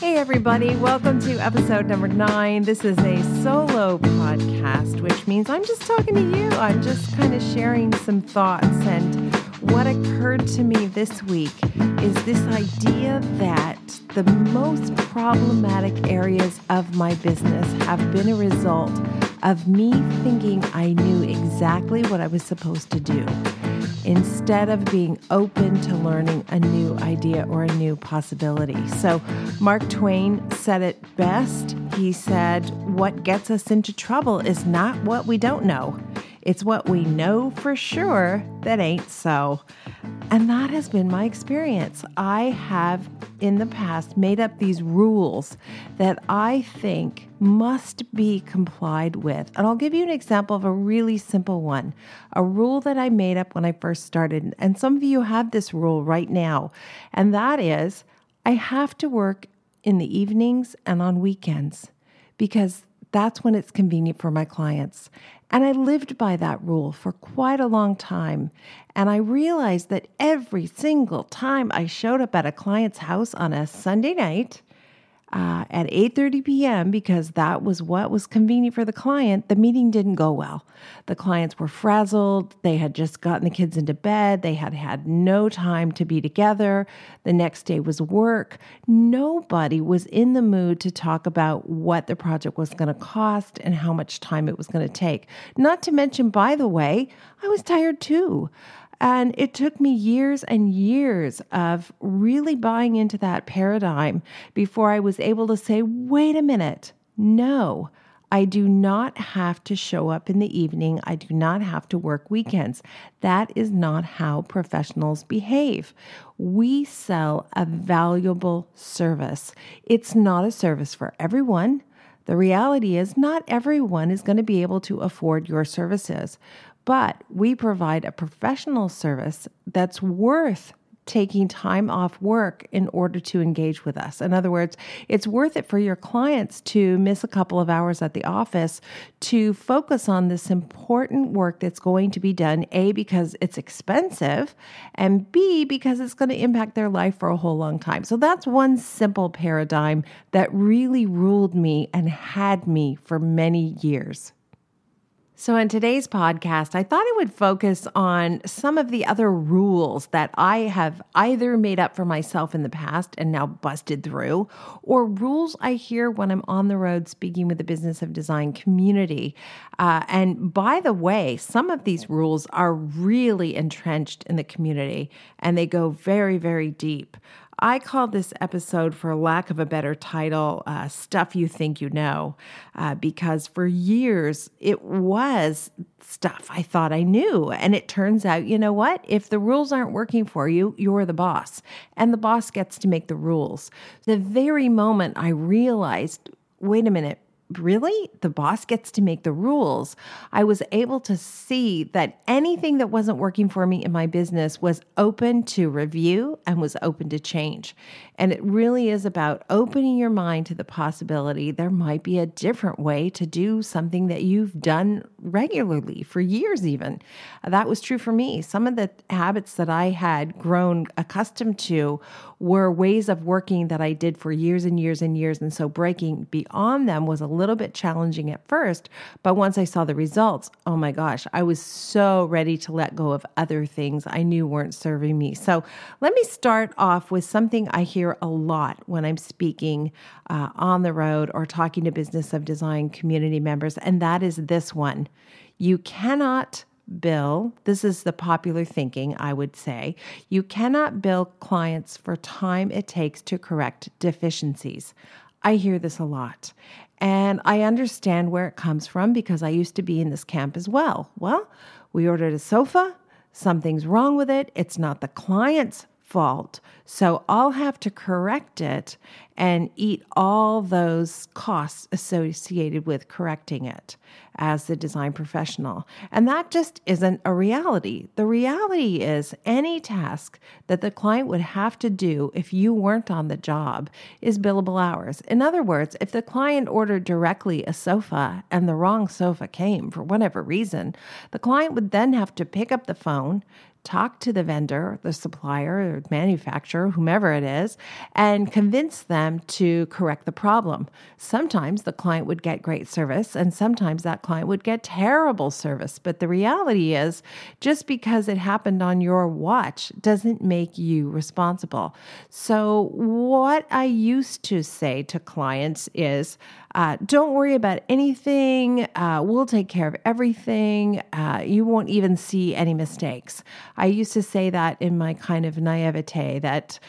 Hey everybody, welcome to episode number 9. This is a solo podcast, which means I'm just talking to you. I'm just kind of sharing some thoughts, and what occurred to me this week is this idea that the most problematic areas of my business have been a result of me thinking I knew exactly what I was supposed to do, instead of being open to learning a new idea or a new possibility. So Mark Twain said it best. He said, what gets us into trouble is not what we don't know. It's what we know for sure that ain't so. And that has been my experience. I have, in the past, made up these rules that I think must be complied with. And I'll give you an example of a really simple one, a rule that I made up when I first started. And some of you have this rule right now. And that is, I have to work in the evenings and on weekends because that's when it's convenient for my clients. And I lived by that rule for quite a long time. And I realized that every single time I showed up at a client's house on a Sunday night at 8:30 p.m. because that was what was convenient for the client, the meeting didn't go well. The clients were frazzled. They had just gotten the kids into bed. They had had no time to be together. The next day was work. Nobody was in the mood to talk about what the project was going to cost and how much time it was going to take. Not to mention, by the way, I was tired too. And it took me years and years of really buying into that paradigm before I was able to say, wait a minute, no, I do not have to show up in the evening. I do not have to work weekends. That is not how professionals behave. We sell a valuable service. It's not a service for everyone. The reality is not everyone is going to be able to afford your services. But we provide a professional service that's worth taking time off work in order to engage with us. In other words, it's worth it for your clients to miss a couple of hours at the office to focus on this important work that's going to be done, A, because it's expensive, and B, because it's going to impact their life for a whole long time. So that's one simple paradigm that really ruled me and had me for many years. So in today's podcast, I thought I would focus on some of the other rules that I have either made up for myself in the past and now busted through, or rules I hear when I'm on the road speaking with the Business of Design community. And by the way, some of these rules are really entrenched in the community, and they go very, very deep. I called this episode, for lack of a better title, Stuff You Think You Know, because for years it was stuff I thought I knew. And it turns out, you know what? If the rules aren't working for you, you're the boss. And the boss gets to make the rules. The very moment I realized, wait a minute, really? The boss gets to make the rules. I was able to see that anything that wasn't working for me in my business was open to review and was open to change. And it really is about opening your mind to the possibility there might be a different way to do something that you've done regularly for years even. That was true for me. Some of the habits that I had grown accustomed to were ways of working that I did for years and years and years. And so breaking beyond them was a little bit challenging at first, but once I saw the results, oh my gosh, I was so ready to let go of other things I knew weren't serving me. So let me start off with something I hear a lot when I'm speaking on the road or talking to Business of Design community members, and that is this one. You cannot bill, this is the popular thinking, I would say, you cannot bill clients for time it takes to correct deficiencies. I hear this a lot. And I understand where it comes from because I used to be in this camp as well. Well, we ordered a sofa, something's wrong with it. It's not the client's fault. So I'll have to correct it and eat all those costs associated with correcting it as the design professional. And that just isn't a reality. The reality is any task that the client would have to do if you weren't on the job is billable hours. In other words, if the client ordered directly a sofa and the wrong sofa came for whatever reason, the client would then have to pick up the phone, talk to the vendor, the supplier, or manufacturer, whomever it is, and convince them to correct the problem. Sometimes the client would get great service, and sometimes that client would get terrible service. But the reality is, just because it happened on your watch doesn't make you responsible. So what I used to say to clients is, don't worry about anything. We'll take care of everything. You won't even see any mistakes. I used to say that in my kind of naivete, that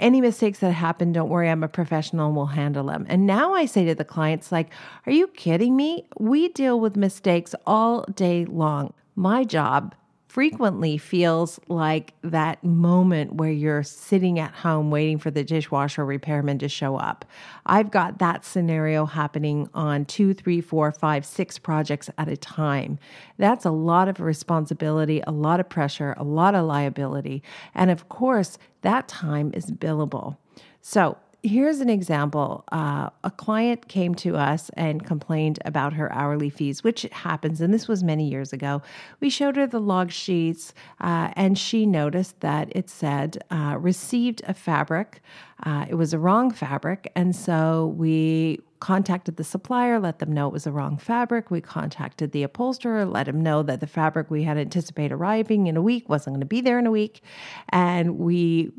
any mistakes that happen, don't worry, I'm a professional and we'll handle them. And now I say to the clients, like, are you kidding me? We deal with mistakes all day long. My job frequently feels like that moment where you're sitting at home waiting for the dishwasher repairman to show up. I've got that scenario happening on 2, 3, 4, 5, 6 projects at a time. That's a lot of responsibility, a lot of pressure, a lot of liability. And of course, that time is billable. So here's an example. A client came to us and complained about her hourly fees, which happens, and this was many years ago. We showed her the log sheets, and she noticed that it said received a fabric. It was a wrong fabric, and so we contacted the supplier, let them know it was the wrong fabric. We contacted the upholsterer, let him know that the fabric we had anticipated arriving in a week wasn't going to be there in a week. And we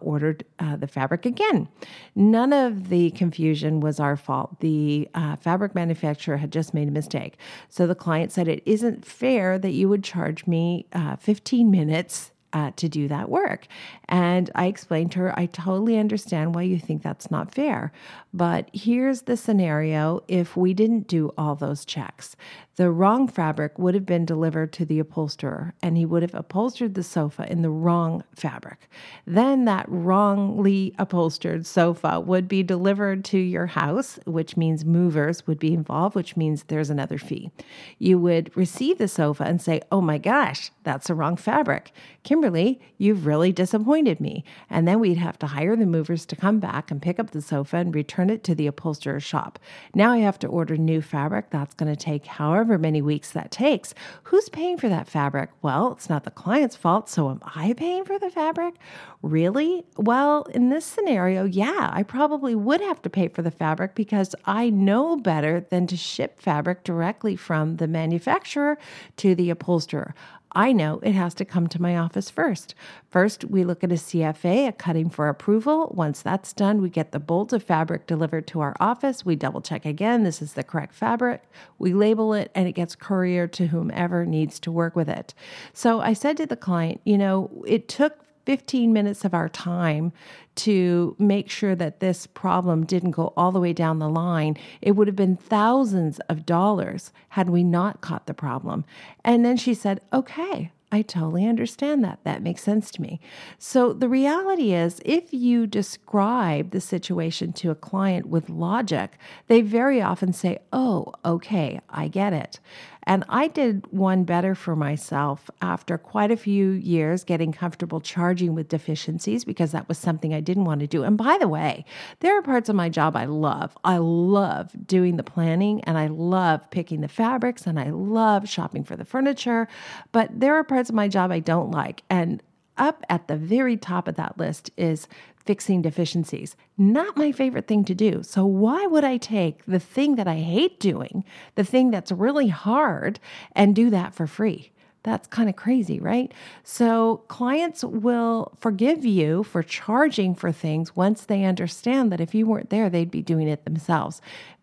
ordered the fabric again. None of the confusion was our fault. The fabric manufacturer had just made a mistake. So the client said, it isn't fair that you would charge me 15 minutes to do that work. And I explained to her, I totally understand why you think that's not fair. But here's the scenario if we didn't do all those checks. The wrong fabric would have been delivered to the upholsterer, and he would have upholstered the sofa in the wrong fabric. Then that wrongly upholstered sofa would be delivered to your house, which means movers would be involved, which means there's another fee. You would receive the sofa and say, oh my gosh, that's the wrong fabric. Kimberly, you've really disappointed me. And then we'd have to hire the movers to come back and pick up the sofa and return it to the upholsterer's shop. Now I have to order new fabric. That's going to take however many weeks that takes. Who's paying for that fabric? Well, it's not the client's fault, so am I paying for the fabric? Really? Well, in this scenario, yeah, I probably would have to pay for the fabric because I know better than to ship fabric directly from the manufacturer to the upholsterer. I know it has to come to my office first. First, we look at a CFA, a cutting for approval. Once that's done, we get the bolt of fabric delivered to our office. We double check again. This is the correct fabric. We label it and it gets couriered to whomever needs to work with it. So I said to the client, you know, it took 15 minutes of our time to make sure that this problem didn't go all the way down the line. It would have been thousands of dollars had we not caught the problem. And then she said, okay, I totally understand that. That makes sense to me. So the reality is, if you describe the situation to a client with logic, they very often say, oh, okay, I get it. And I did one better for myself after quite a few years getting comfortable charging with deficiencies, because that was something I didn't want to do. And by the way, there are parts of my job I love. I love doing the planning, and I love picking the fabrics, and I love shopping for the furniture. But there are parts of my job I don't like. And up at the very top of that list is fixing deficiencies. Not my favorite thing to do. So why would I take the thing that I hate doing, the thing that's really hard, and do that for free? That's kind of crazy, right? So clients will forgive you for charging for things once they understand that if you weren't there, they'd be doing it themselves.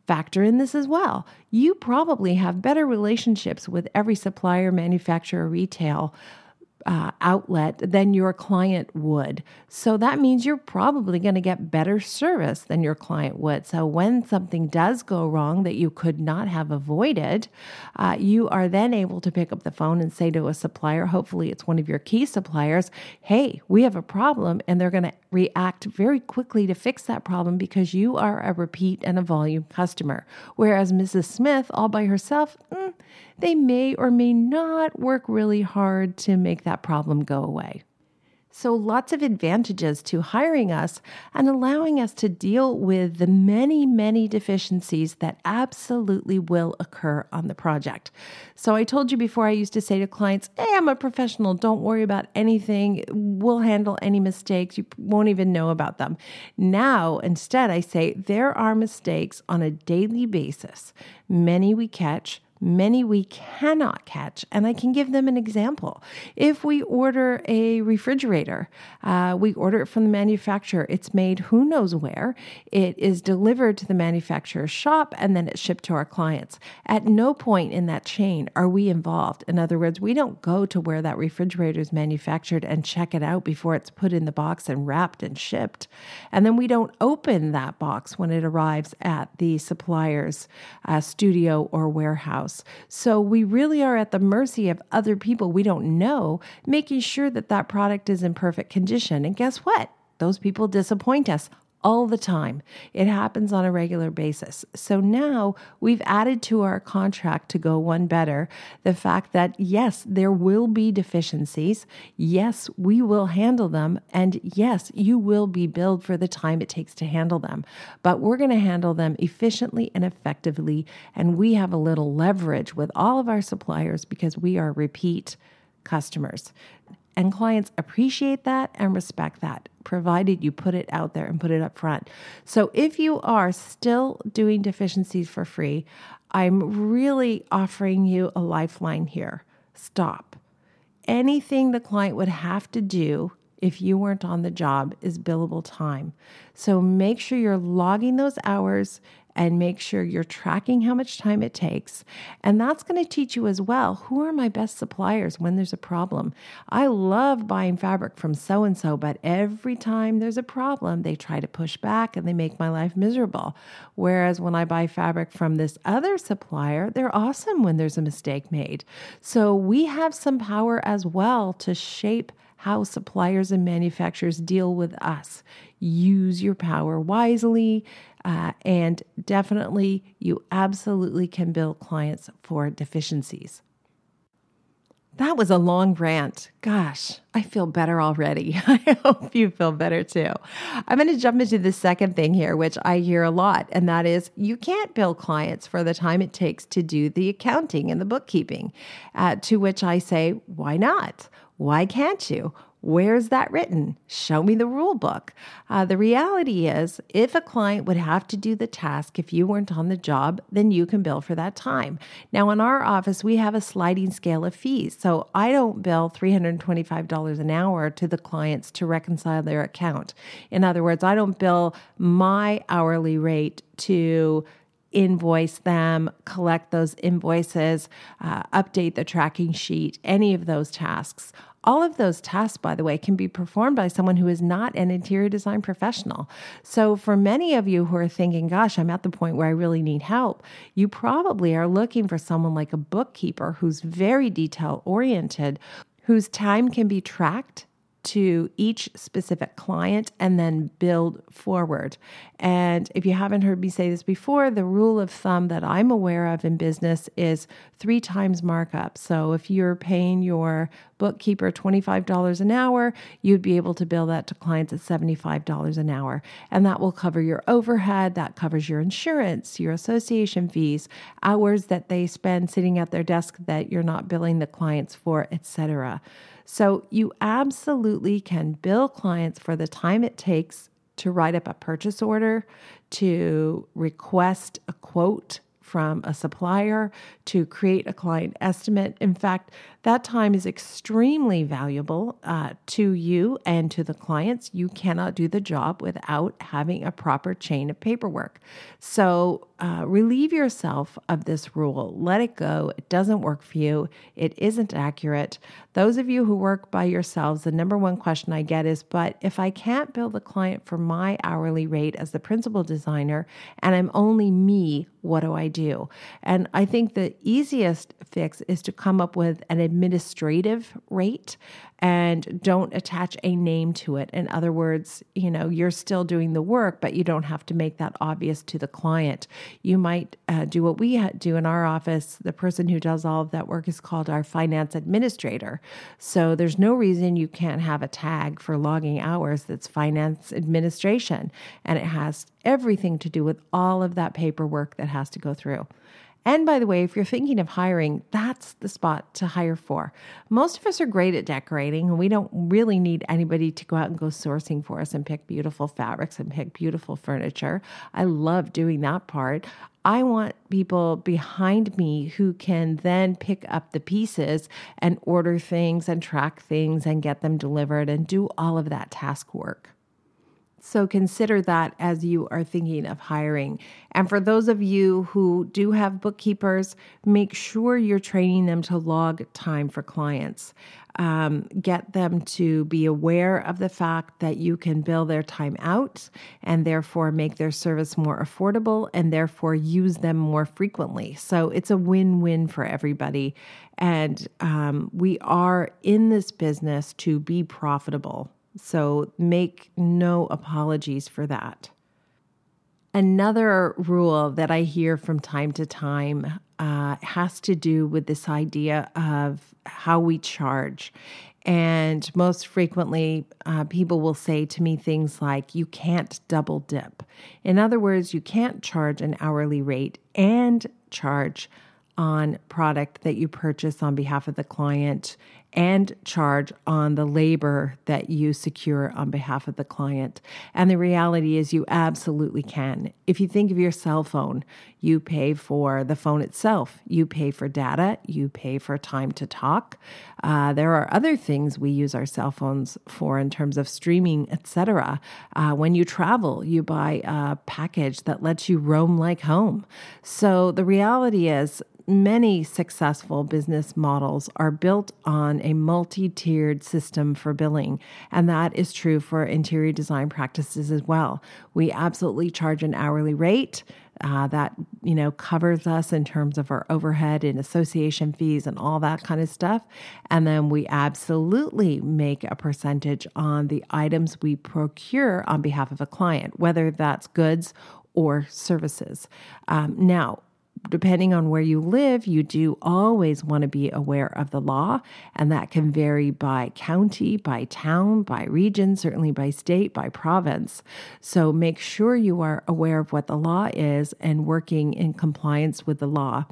Factor in this as well. You probably have better relationships with every supplier, manufacturer, retail outlet than your client would. So that means you're probably going to get better service than your client would. So when something does go wrong that you could not have avoided, you are then able to pick up the phone and say to a supplier, hopefully it's one of your key suppliers, hey, we have a problem, and they're going to react very quickly to fix that problem because you are a repeat and a volume customer. Whereas Mrs. Smith, all by herself, they may or may not work really hard to make that problem go away. So lots of advantages to hiring us and allowing us to deal with the many, many deficiencies that absolutely will occur on the project. So I told you before, I used to say to clients, hey, I'm a professional. Don't worry about anything. We'll handle any mistakes. You won't even know about them. Now, instead, I say there are mistakes on a daily basis. Many we catch, many we cannot catch, and I can give them an example. If we order a refrigerator, we order it from the manufacturer. It's made who knows where. It is delivered to the manufacturer's shop, and then it's shipped to our clients. At no point in that chain are we involved. In other words, we don't go to where that refrigerator is manufactured and check it out before it's put in the box and wrapped and shipped. And then we don't open that box when it arrives at the supplier's studio or warehouse. So we really are at the mercy of other people we don't know, making sure that that product is in perfect condition. And guess what? Those people disappoint us all the time. It happens on a regular basis. So now we've added to our contract to go one better the fact that, yes, there will be deficiencies. Yes, we will handle them. And yes, you will be billed for the time it takes to handle them. But we're going to handle them efficiently and effectively. And we have a little leverage with all of our suppliers because we are repeat customers. And clients appreciate that and respect that, provided you put it out there and put it up front. So if you are still doing deficiencies for free, I'm really offering you a lifeline here. Stop. Anything the client would have to do if you weren't on the job is billable time. So make sure you're logging those hours and make sure you're tracking how much time it takes. And that's going to teach you as well, who are my best suppliers when there's a problem? I love buying fabric from so-and-so, but every time there's a problem, they try to push back and they make my life miserable. Whereas when I buy fabric from this other supplier, they're awesome when there's a mistake made. So we have some power as well to shape how suppliers and manufacturers deal with us. Use your power wisely, and definitely you absolutely can bill clients for deficiencies. That was a long rant. Gosh, I feel better already. I hope you feel better too. I'm going to jump into the second thing here, which I hear a lot, and that is you can't bill clients for the time it takes to do the accounting and the bookkeeping, to which I say, why not? Why can't you? Where's that written? Show me the rule book. The reality is, if a client would have to do the task if you weren't on the job, then you can bill for that time. Now, in our office, we have a sliding scale of fees. So I don't bill $325 an hour to the clients to reconcile their account. In other words, I don't bill my hourly rate to invoice them, collect those invoices, update the tracking sheet, any of those tasks. All of those tasks, by the way, can be performed by someone who is not an interior design professional. So for many of you who are thinking, gosh, I'm at the point where I really need help, you probably are looking for someone like a bookkeeper who's very detail-oriented, whose time can be tracked to each specific client and then build forward. And if you haven't heard me say this before, the rule of thumb that I'm aware of in business is 3 times markup. So if you're paying your bookkeeper $25 an hour, you'd be able to bill that to clients at $75 an hour. And that will cover your overhead, that covers your insurance, your association fees, hours that they spend sitting at their desk that you're not billing the clients for, etc. So you absolutely can bill clients for the time it takes to write up a purchase order, to request a quote from a supplier, to create a client estimate. In fact, that time is extremely valuable to you and to the clients. You cannot do the job without having a proper chain of paperwork. So relieve yourself of this rule. Let it go. It doesn't work for you. It isn't accurate. Those of you who work by yourselves, the number one question I get is, but if I can't bill the client for my hourly rate as the principal designer and I'm only me, what do I do? And I think the easiest fix is to come up with an administrative rate and don't attach a name to it. In other words, you know, you're still doing the work, but you don't have to make that obvious to the client. You might do what we do in our office. The person who does all of that work is called our finance administrator. So there's no reason you can't have a tag for logging hours that's finance administration. And it has everything to do with all of that paperwork that has to go through. And by the way, if you're thinking of hiring, that's the spot to hire for. Most of us are great at decorating, and we don't really need anybody to go out and go sourcing for us and pick beautiful fabrics and pick beautiful furniture. I love doing that part. I want people behind me who can then pick up the pieces and order things and track things and get them delivered and do all of that task work. So consider that as you are thinking of hiring. And for those of you who do have bookkeepers, make sure you're training them to log time for clients. Get them to be aware of the fact that you can bill their time out and therefore make their service more affordable and therefore use them more frequently. So it's a win-win for everybody. And we are in this business to be profitable. So make no apologies for that. Another rule that I hear from time to time has to do with this idea of how we charge. And most frequently, people will say to me things like, you can't double dip. In other words, you can't charge an hourly rate and charge on product that you purchase on behalf of the client and charge on the labor that you secure on behalf of the client. And the reality is you absolutely can. If you think of your cell phone, you pay for the phone itself. You pay for data. You pay for time to talk. There are other things we use our cell phones for in terms of streaming, etc. When you travel, you buy a package that lets you roam like home. So the reality is many successful business models are built on a multi-tiered system for billing, and that is true for interior design practices as well. We absolutely charge an hourly rate that covers us in terms of our overhead and association fees and all that kind of stuff. And then we absolutely make a percentage on the items we procure on behalf of a client, whether that's goods or services. Now, depending on where you live, you do always want to be aware of the law, and that can vary by county, by town, by region, certainly by state, by province. So make sure you are aware of what the law is and working in compliance with the law.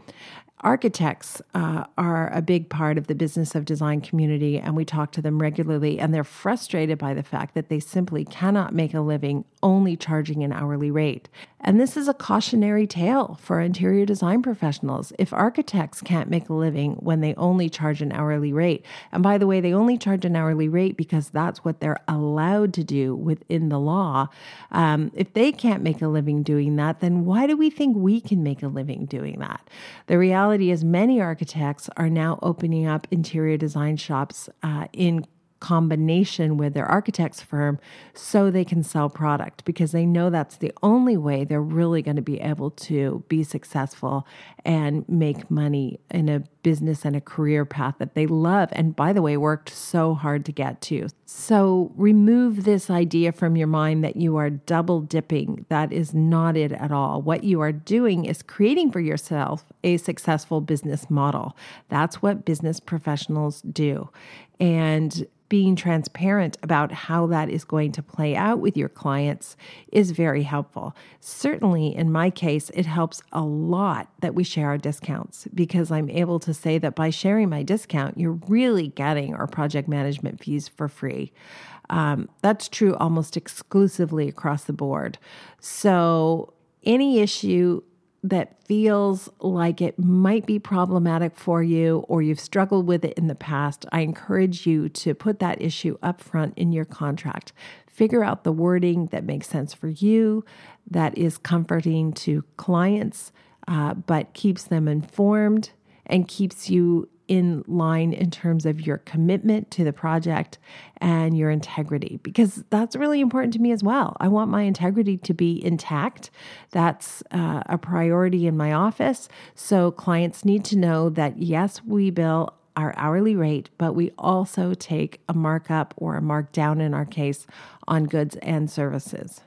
Architects are a big part of the business of design community, and we talk to them regularly, and they're frustrated by the fact that they simply cannot make a living only charging an hourly rate. And this is a cautionary tale for interior design professionals. If architects can't make a living when they only charge an hourly rate, and by the way, they only charge an hourly rate because that's what they're allowed to do within the law. If they can't make a living doing that, then why do we think we can make a living doing that? The reality is many architects are now opening up interior design shops in combination with their architect's firm so they can sell product, because they know that's the only way they're really going to be able to be successful and make money in a business and a career path that they love and, by the way, worked so hard to get to. So remove this idea from your mind that you are double dipping. That is not it at all. What you are doing is creating for yourself a successful business model. That's what business professionals do. And being transparent about how that is going to play out with your clients is very helpful. Certainly, in my case, it helps a lot that we share our discounts, because I'm able to say that by sharing my discount, you're really getting our project management fees for free. That's true almost exclusively across the board. So any issue that feels like it might be problematic for you, or you've struggled with it in the past, I encourage you to put that issue up front in your contract. figure out the wording that makes sense for you, that is comforting to clients, but keeps them informed and keeps you in line in terms of your commitment to the project and your integrity, because that's really important to me as well. I want my integrity to be intact. That's a priority in my office. So clients need to know that, yes, we bill our hourly rate, but we also take a markup or a markdown in our case on goods and services.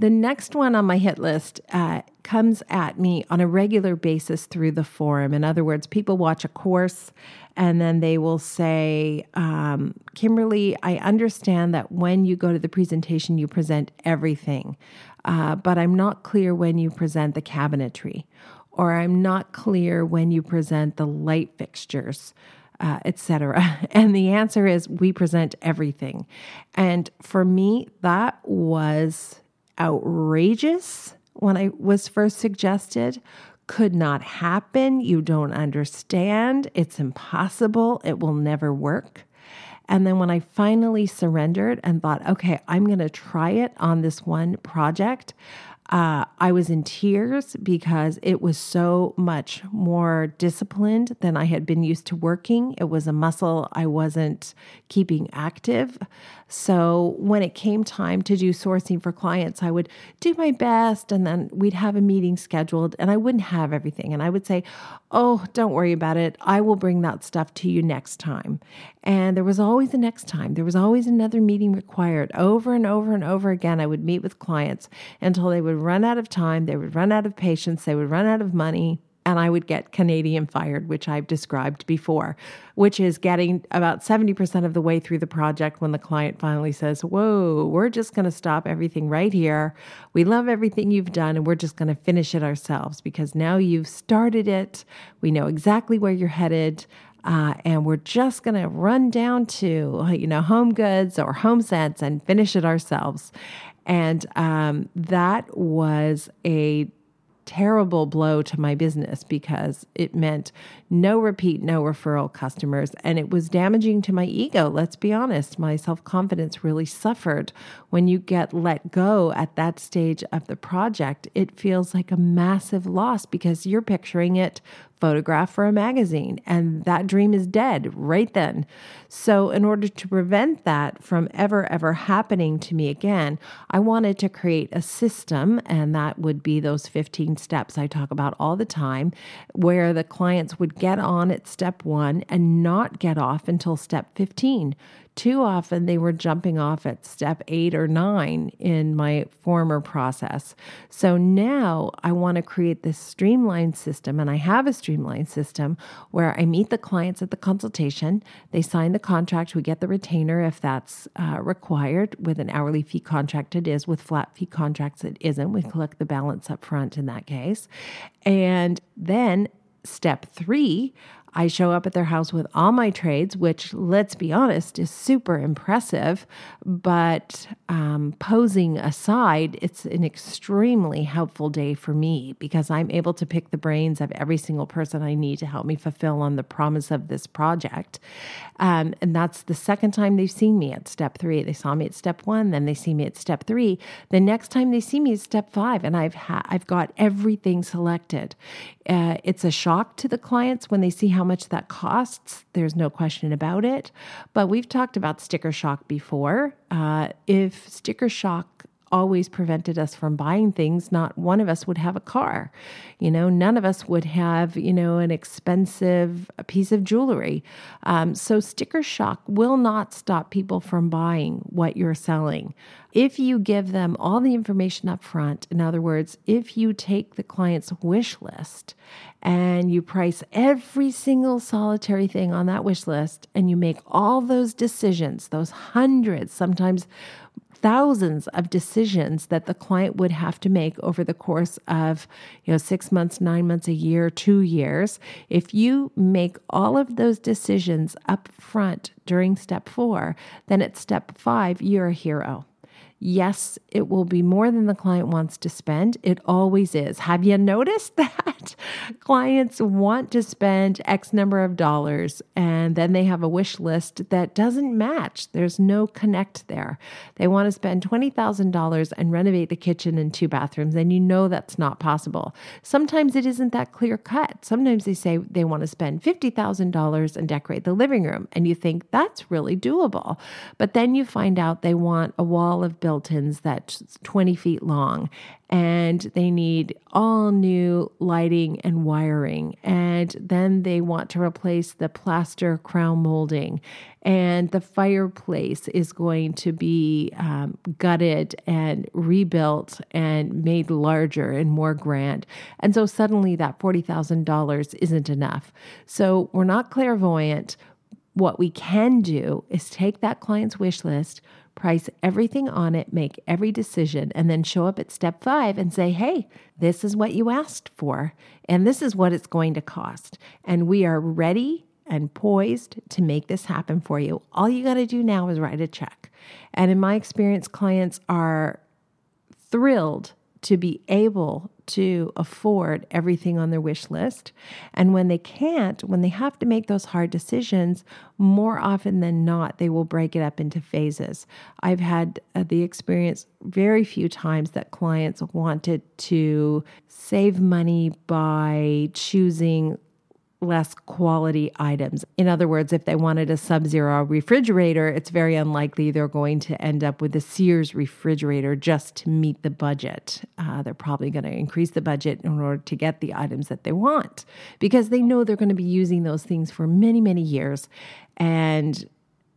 The next one on my hit list comes at me on a regular basis through the forum. In other words, people watch a course and then they will say, Kimberly, I understand that when you go to the presentation, you present everything, but I'm not clear when you present the cabinetry, or I'm not clear when you present the light fixtures, etc. And the answer is we present everything. And for me, that was outrageous when I was first suggested. Could not happen. You don't understand. It's impossible. It will never work. And then when I finally surrendered and thought, okay, I'm going to try it on this one project, I was in tears because it was so much more disciplined than I had been used to working. It was a muscle I wasn't keeping active. So when it came time to do sourcing for clients, I would do my best, and then we'd have a meeting scheduled, and I wouldn't have everything. And I would say, oh, don't worry about it. I will bring that stuff to you next time. And there was always a next time. There was always another meeting required. Over and over and over again, I would meet with clients until they would run out of time, they would run out of patience, they would run out of money, and I would get Canadian fired, which I've described before, which is getting about 70% of the way through the project when the client finally says, whoa, we're just going to stop everything right here. We love everything you've done, and we're just going to finish it ourselves because now you've started it. We know exactly where you're headed. And we're just going to run down to, Home Goods or Home Sense and finish it ourselves. And that was a terrible blow to my business because it meant no repeat, no referral customers. And it was damaging to my ego. Let's be honest. My self-confidence really suffered. When you get let go at that stage of the project, it feels like a massive loss because you're picturing it photographed for a magazine, and that dream is dead right then. So in order to prevent that from ever happening to me again, I wanted to create a system, and that would be those 15 steps I talk about all the time, where the clients would get on at step 1 and not get off until step 15. Too often they were jumping off at step 8 or 9 in my former process. So now I want to create this streamlined system, and I have a streamlined system where I meet the clients at the consultation. They sign the contract. We get the retainer if that's required. With an hourly fee contract, it is. With flat fee contracts, it isn't. We collect the balance up front in that case. And then step 3, I show up at their house with all my trades, which, let's be honest, is super impressive. But posing aside, it's an extremely helpful day for me because I'm able to pick the brains of every single person I need to help me fulfill on the promise of this project. And that's the second time they've seen me at step 3. They saw me at step 1, then they see me at step 3. The next time they see me is step 5, and I've got everything selected. It's a shock to the clients when they see how much that costs. There's no question about it. But we've talked about sticker shock before. If sticker shock always prevented us from buying things, not one of us would have a car. None of us would have, an expensive piece of jewelry. So sticker shock will not stop people from buying what you're selling. If you give them all the information up front, in other words, if you take the client's wish list and you price every single solitary thing on that wish list and you make all those decisions, those hundreds, sometimes thousands of decisions that the client would have to make over the course of 6 months, 9 months, a year, 2 years. If you make all of those decisions up front during step 4, then at step 5, you're a hero. Yes, it will be more than the client wants to spend. It always is. Have you noticed that? Clients want to spend X number of dollars, and then they have a wish list that doesn't match. There's no connect there. They want to spend $20,000 and renovate the kitchen and 2 bathrooms, and you know that's not possible. Sometimes it isn't that clear cut. Sometimes they say they want to spend $50,000 and decorate the living room, and you think that's really doable. But then you find out they want a wall of built-ins that's 20 feet long, and they need all new lighting and wiring. And then they want to replace the plaster crown molding, and the fireplace is going to be gutted and rebuilt and made larger and more grand. And so suddenly that $40,000 isn't enough. So we're not clairvoyant. What we can do is take that client's wish list, price everything on it, make every decision, and then show up at step 5 and say, hey, this is what you asked for, and this is what it's going to cost. And we are ready and poised to make this happen for you. All you got to do now is write a check. And in my experience, clients are thrilled to be able to afford everything on their wish list. And when they can't, when they have to make those hard decisions, more often than not, they will break it up into phases. I've had the experience very few times that clients wanted to save money by choosing less quality items. In other words, if they wanted a Sub-Zero refrigerator, it's very unlikely they're going to end up with a Sears refrigerator just to meet the budget. They're probably going to increase the budget in order to get the items that they want, because they know they're going to be using those things for many, many years, and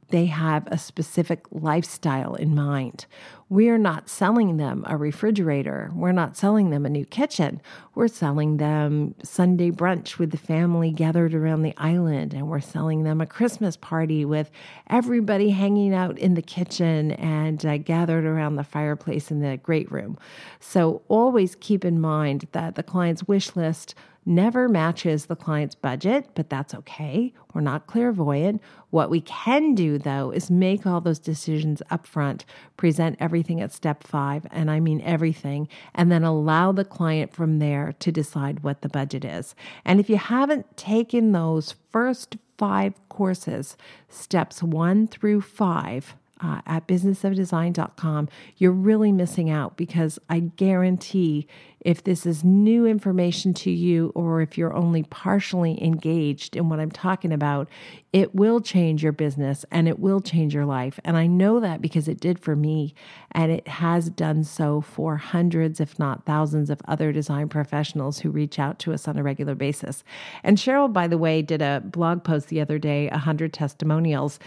they have a specific lifestyle in mind. We're not selling them a refrigerator. We're not selling them a new kitchen. We're selling them Sunday brunch with the family gathered around the island. And we're selling them a Christmas party with everybody hanging out in the kitchen and gathered around the fireplace in the great room. So always keep in mind that the client's wish list never matches the client's budget, but that's okay. We're not clairvoyant. What we can do, though, is make all those decisions up front, present everything at step 5, and I mean everything, and then allow the client from there to decide what the budget is. And if you haven't taken those first 5 courses, steps 1 through 5, at businessofdesign.com, you're really missing out, because I guarantee if this is new information to you, or if you're only partially engaged in what I'm talking about, it will change your business and it will change your life. And I know that because it did for me, and it has done so for hundreds, if not thousands, of other design professionals who reach out to us on a regular basis. And Cheryl, by the way, did a blog post the other day, 100 testimonials.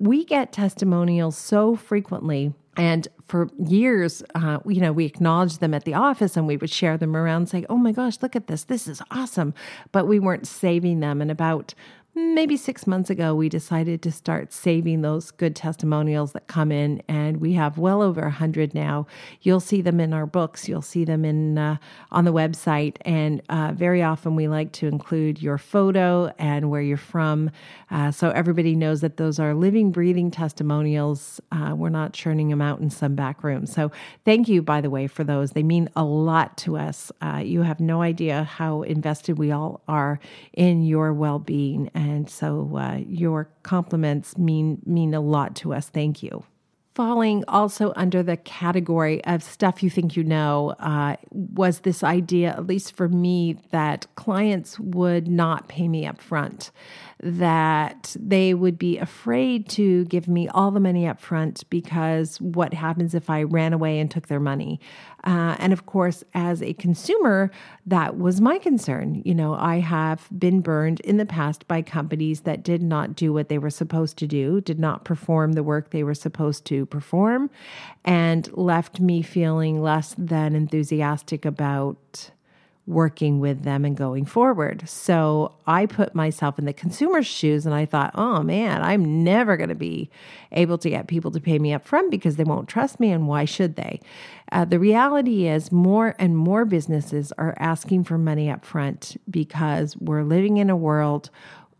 We get testimonials so frequently. And for years, we acknowledged them at the office, and we would share them around, say, oh my gosh, look at this. This is awesome. But we weren't saving them. And about maybe 6 months ago, we decided to start saving those good testimonials that come in, and we have well over 100 now. You'll see them in our books. You'll see them in on the website, and very often we like to include your photo and where you're from, so everybody knows that those are living, breathing testimonials. We're not churning them out in some back room. So thank you, by the way, for those. They mean a lot to us. You have no idea how invested we all are in your well-being. And so your compliments mean a lot to us. Thank you. Falling also under the category of stuff you think you know was this idea, at least for me, that clients would not pay me up front, that they would be afraid to give me all the money up front, because what happens if I ran away and took their money? And of course, as a consumer, that was my concern. You know, I have been burned in the past by companies that did not do what they were supposed to do, did not perform the work they were supposed to perform, and left me feeling less than enthusiastic about working with them and going forward. So I put myself in the consumer's shoes, and I thought, oh man, I'm never going to be able to get people to pay me up front because they won't trust me, and why should they? The reality is more and more businesses are asking for money up front, because we're living in a world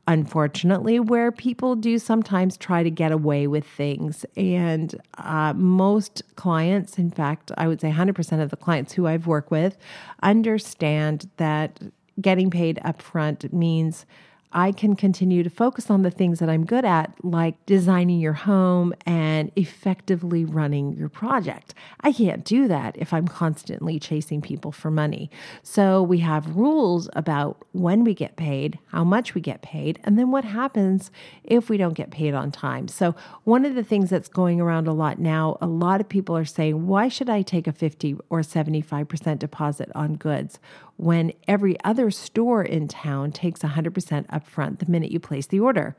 unfortunately, where people do sometimes try to get away with things. And most clients, in fact, I would say 100% of the clients who I've worked with understand that getting paid upfront means I can continue to focus on the things that I'm good at, like designing your home and effectively running your project. I can't do that if I'm constantly chasing people for money. So we have rules about when we get paid, how much we get paid, and then what happens if we don't get paid on time. So one of the things that's going around a lot now, a lot of people are saying, why should I take a 50 or 75% deposit on goods when every other store in town takes 100% upfront the minute you place the order?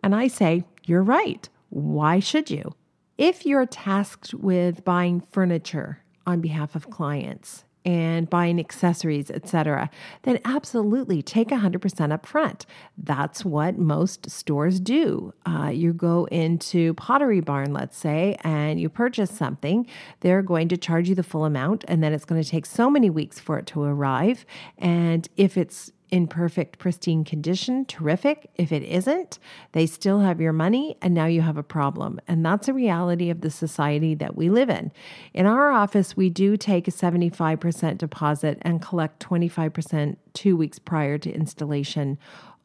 And I say, you're right. Why should you? If you're tasked with buying furniture on behalf of clients and buying accessories, etc., then absolutely take 100% upfront. That's what most stores do. You go into Pottery Barn, let's say, and you purchase something. They're going to charge you the full amount, and then it's going to take so many weeks for it to arrive. And if it's in perfect, pristine condition, terrific. If it isn't, they still have your money and now you have a problem. And that's a reality of the society that we live in. In our office, we do take a 75% deposit and collect 25% 2 weeks prior to installation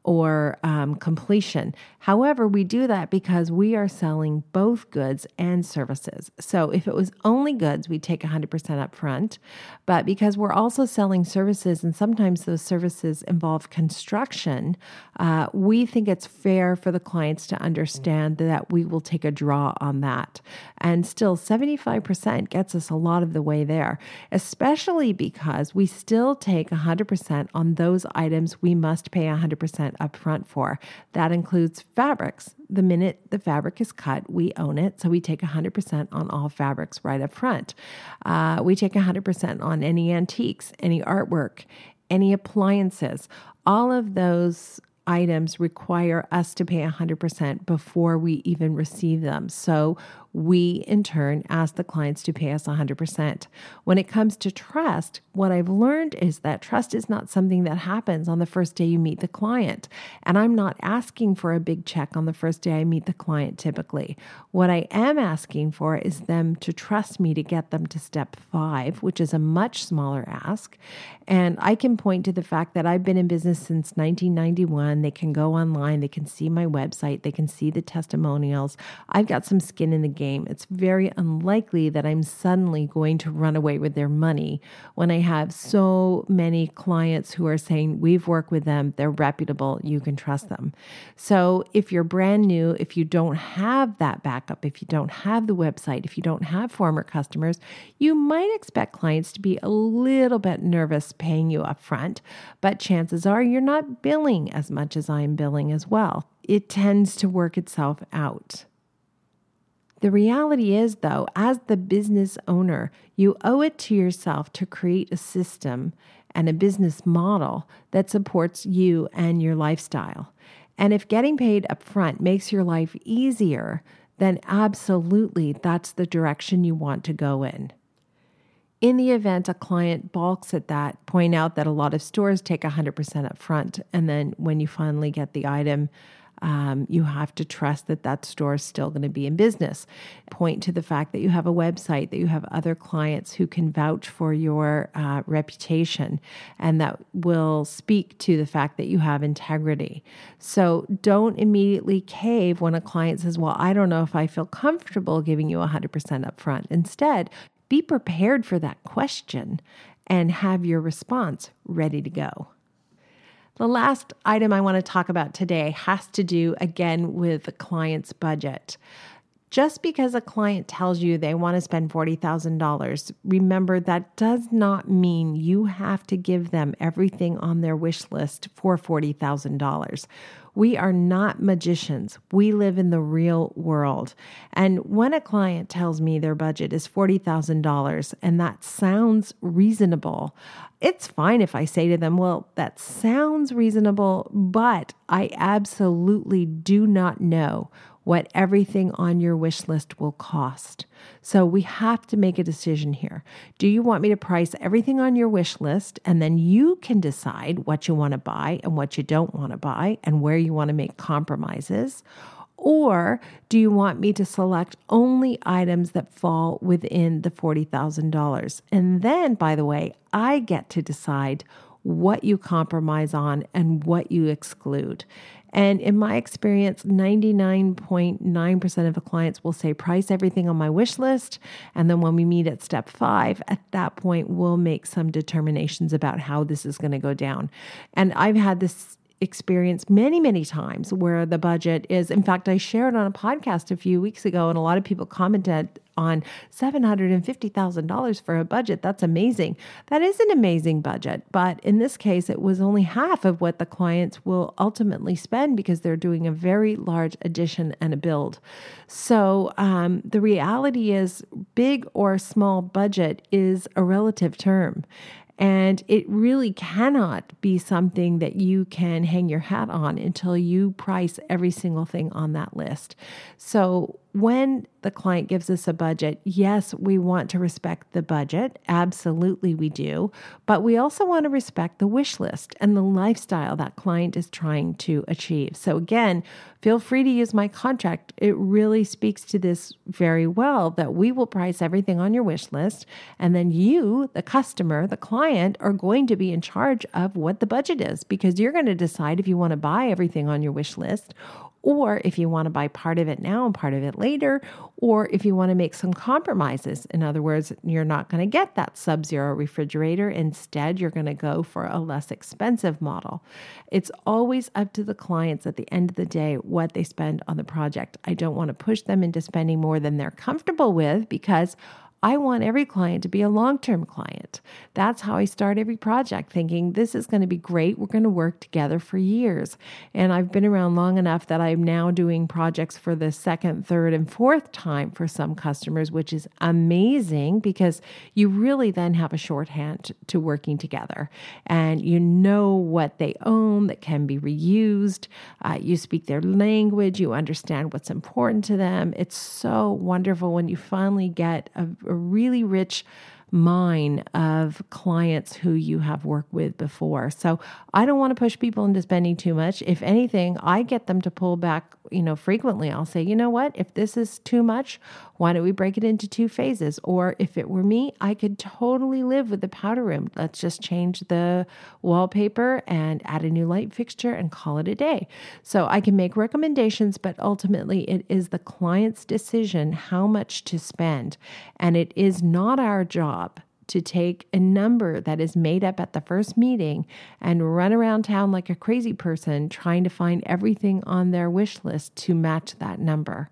or completion. However, we do that because we are selling both goods and services. So if it was only goods, we take 100% up front, but because we're also selling services and sometimes those services involve construction, we think it's fair for the clients to understand that we will take a draw on that. And still 75% gets us a lot of the way there, especially because we still take 100% on those items we must pay 100% upfront for. That includes fabrics. The minute the fabric is cut, we own it. So we take 100% on all fabrics right up front. We take 100% on any antiques, any artwork, any appliances. All of those items require us to pay 100% before we even receive them. So we, in turn, ask the clients to pay us 100%. When it comes to trust, what I've learned is that trust is not something that happens on the first day you meet the client. And I'm not asking for a big check on the first day I meet the client typically. What I am asking for is them to trust me to get them to step 5, which is a much smaller ask. And I can point to the fact that I've been in business since 1991. They can go online. They can see my website. They can see the testimonials. I've got some skin in the game. It's very unlikely that I'm suddenly going to run away with their money when I have so many clients who are saying, we've worked with them, they're reputable, you can trust them. So if you're brand new, if you don't have that backup, if you don't have the website, if you don't have former customers, you might expect clients to be a little bit nervous paying you up front, but chances are you're not billing as much as I'm billing as well. It tends to work itself out. The reality is, though, as the business owner, you owe it to yourself to create a system and a business model that supports you and your lifestyle. And if getting paid upfront makes your life easier, then absolutely that's the direction you want to go in. In the event a client balks at that, point out that a lot of stores take 100% upfront, and then when you finally get the item, you have to trust that that store is still going to be in business. Point to the fact that you have a website, that you have other clients who can vouch for your reputation, and that will speak to the fact that you have integrity. So don't immediately cave when a client says, well, I don't know if I feel comfortable giving you 100% upfront. Instead, be prepared for that question and have your response ready to go. The last item I want to talk about today has to do, again, with the client's budget. Just because a client tells you they want to spend $40,000, remember that does not mean you have to give them everything on their wish list for $40,000. We are not magicians. We live in the real world. And when a client tells me their budget is $40,000 and that sounds reasonable, it's fine if I say to them, well, that sounds reasonable, but I absolutely do not know what everything on your wish list will cost. So we have to make a decision here. Do you want me to price everything on your wish list, and then you can decide what you want to buy and what you don't want to buy and where you want to make compromises? Or do you want me to select only items that fall within the $40,000? And then, by the way, I get to decide what you compromise on and what you exclude. And in my experience, 99.9% of the clients will say, price everything on my wish list. And then when we meet at step 5, at that point, we'll make some determinations about how this is going to go down. And I've had this experience many, many times where the budget is, in fact, I shared on a podcast a few weeks ago, and a lot of people commented on $750,000 for a budget. That's amazing. That is an amazing budget. But in this case, it was only half of what the clients will ultimately spend because they're doing a very large addition and a build. So the reality is big or small budget is a relative term. And it really cannot be something that you can hang your hat on until you price every single thing on that list. So when the client gives us a budget, yes, we want to respect the budget. Absolutely, we do. But we also want to respect the wish list and the lifestyle that client is trying to achieve. So again, feel free to use my contract. It really speaks to this very well, that we will price everything on your wish list. And then you, the customer, the client, are going to be in charge of what the budget is, because you're going to decide if you want to buy everything on your wish list, or if you want to buy part of it now and part of it later, or if you want to make some compromises. In other words, you're not going to get that Sub-Zero refrigerator. Instead, you're going to go for a less expensive model. It's always up to the clients at the end of the day what they spend on the project. I don't want to push them into spending more than they're comfortable with, because I want every client to be a long-term client. That's how I start every project, thinking this is going to be great. We're going to work together for years. And I've been around long enough that I'm now doing projects for the second, third, and fourth time for some customers, which is amazing, because you really then have a shorthand to working together. And you know what they own that can be reused. You speak their language. You understand what's important to them. It's so wonderful when you finally get a really rich mine of clients who you have worked with before. So I don't want to push people into spending too much. If anything, I get them to pull back, frequently. I'll say, you know what, if this is too much, why don't we break it into 2 phases? Or if it were me, I could totally live with the powder room. Let's just change the wallpaper and add a new light fixture and call it a day. So I can make recommendations, but ultimately it is the client's decision how much to spend. And it is not our job to take a number that is made up at the first meeting and run around town like a crazy person trying to find everything on their wish list to match that number.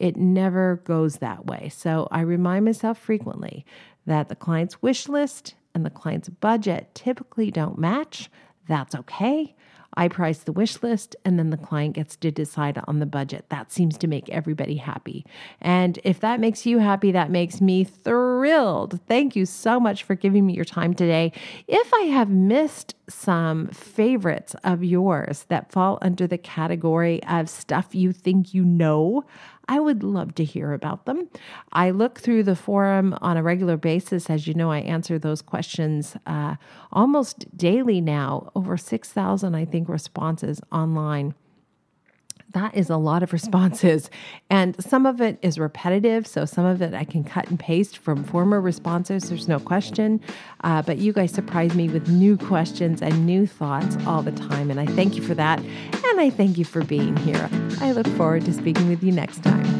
It never goes that way. So I remind myself frequently that the client's wish list and the client's budget typically don't match. That's okay. I price the wish list, and then the client gets to decide on the budget. That seems to make everybody happy. And if that makes you happy, that makes me thrilled. Thank you so much for giving me your time today. If I have missed some favorites of yours that fall under the category of stuff you think you know, I would love to hear about them. I look through the forum on a regular basis. As you know, I answer those questions almost daily now, over 6,000, I think, responses online. That is a lot of responses, and some of it is repetitive. So some of it I can cut and paste from former responses. There's no question, but you guys surprise me with new questions and new thoughts all the time. And I thank you for that. And I thank you for being here. I look forward to speaking with you next time.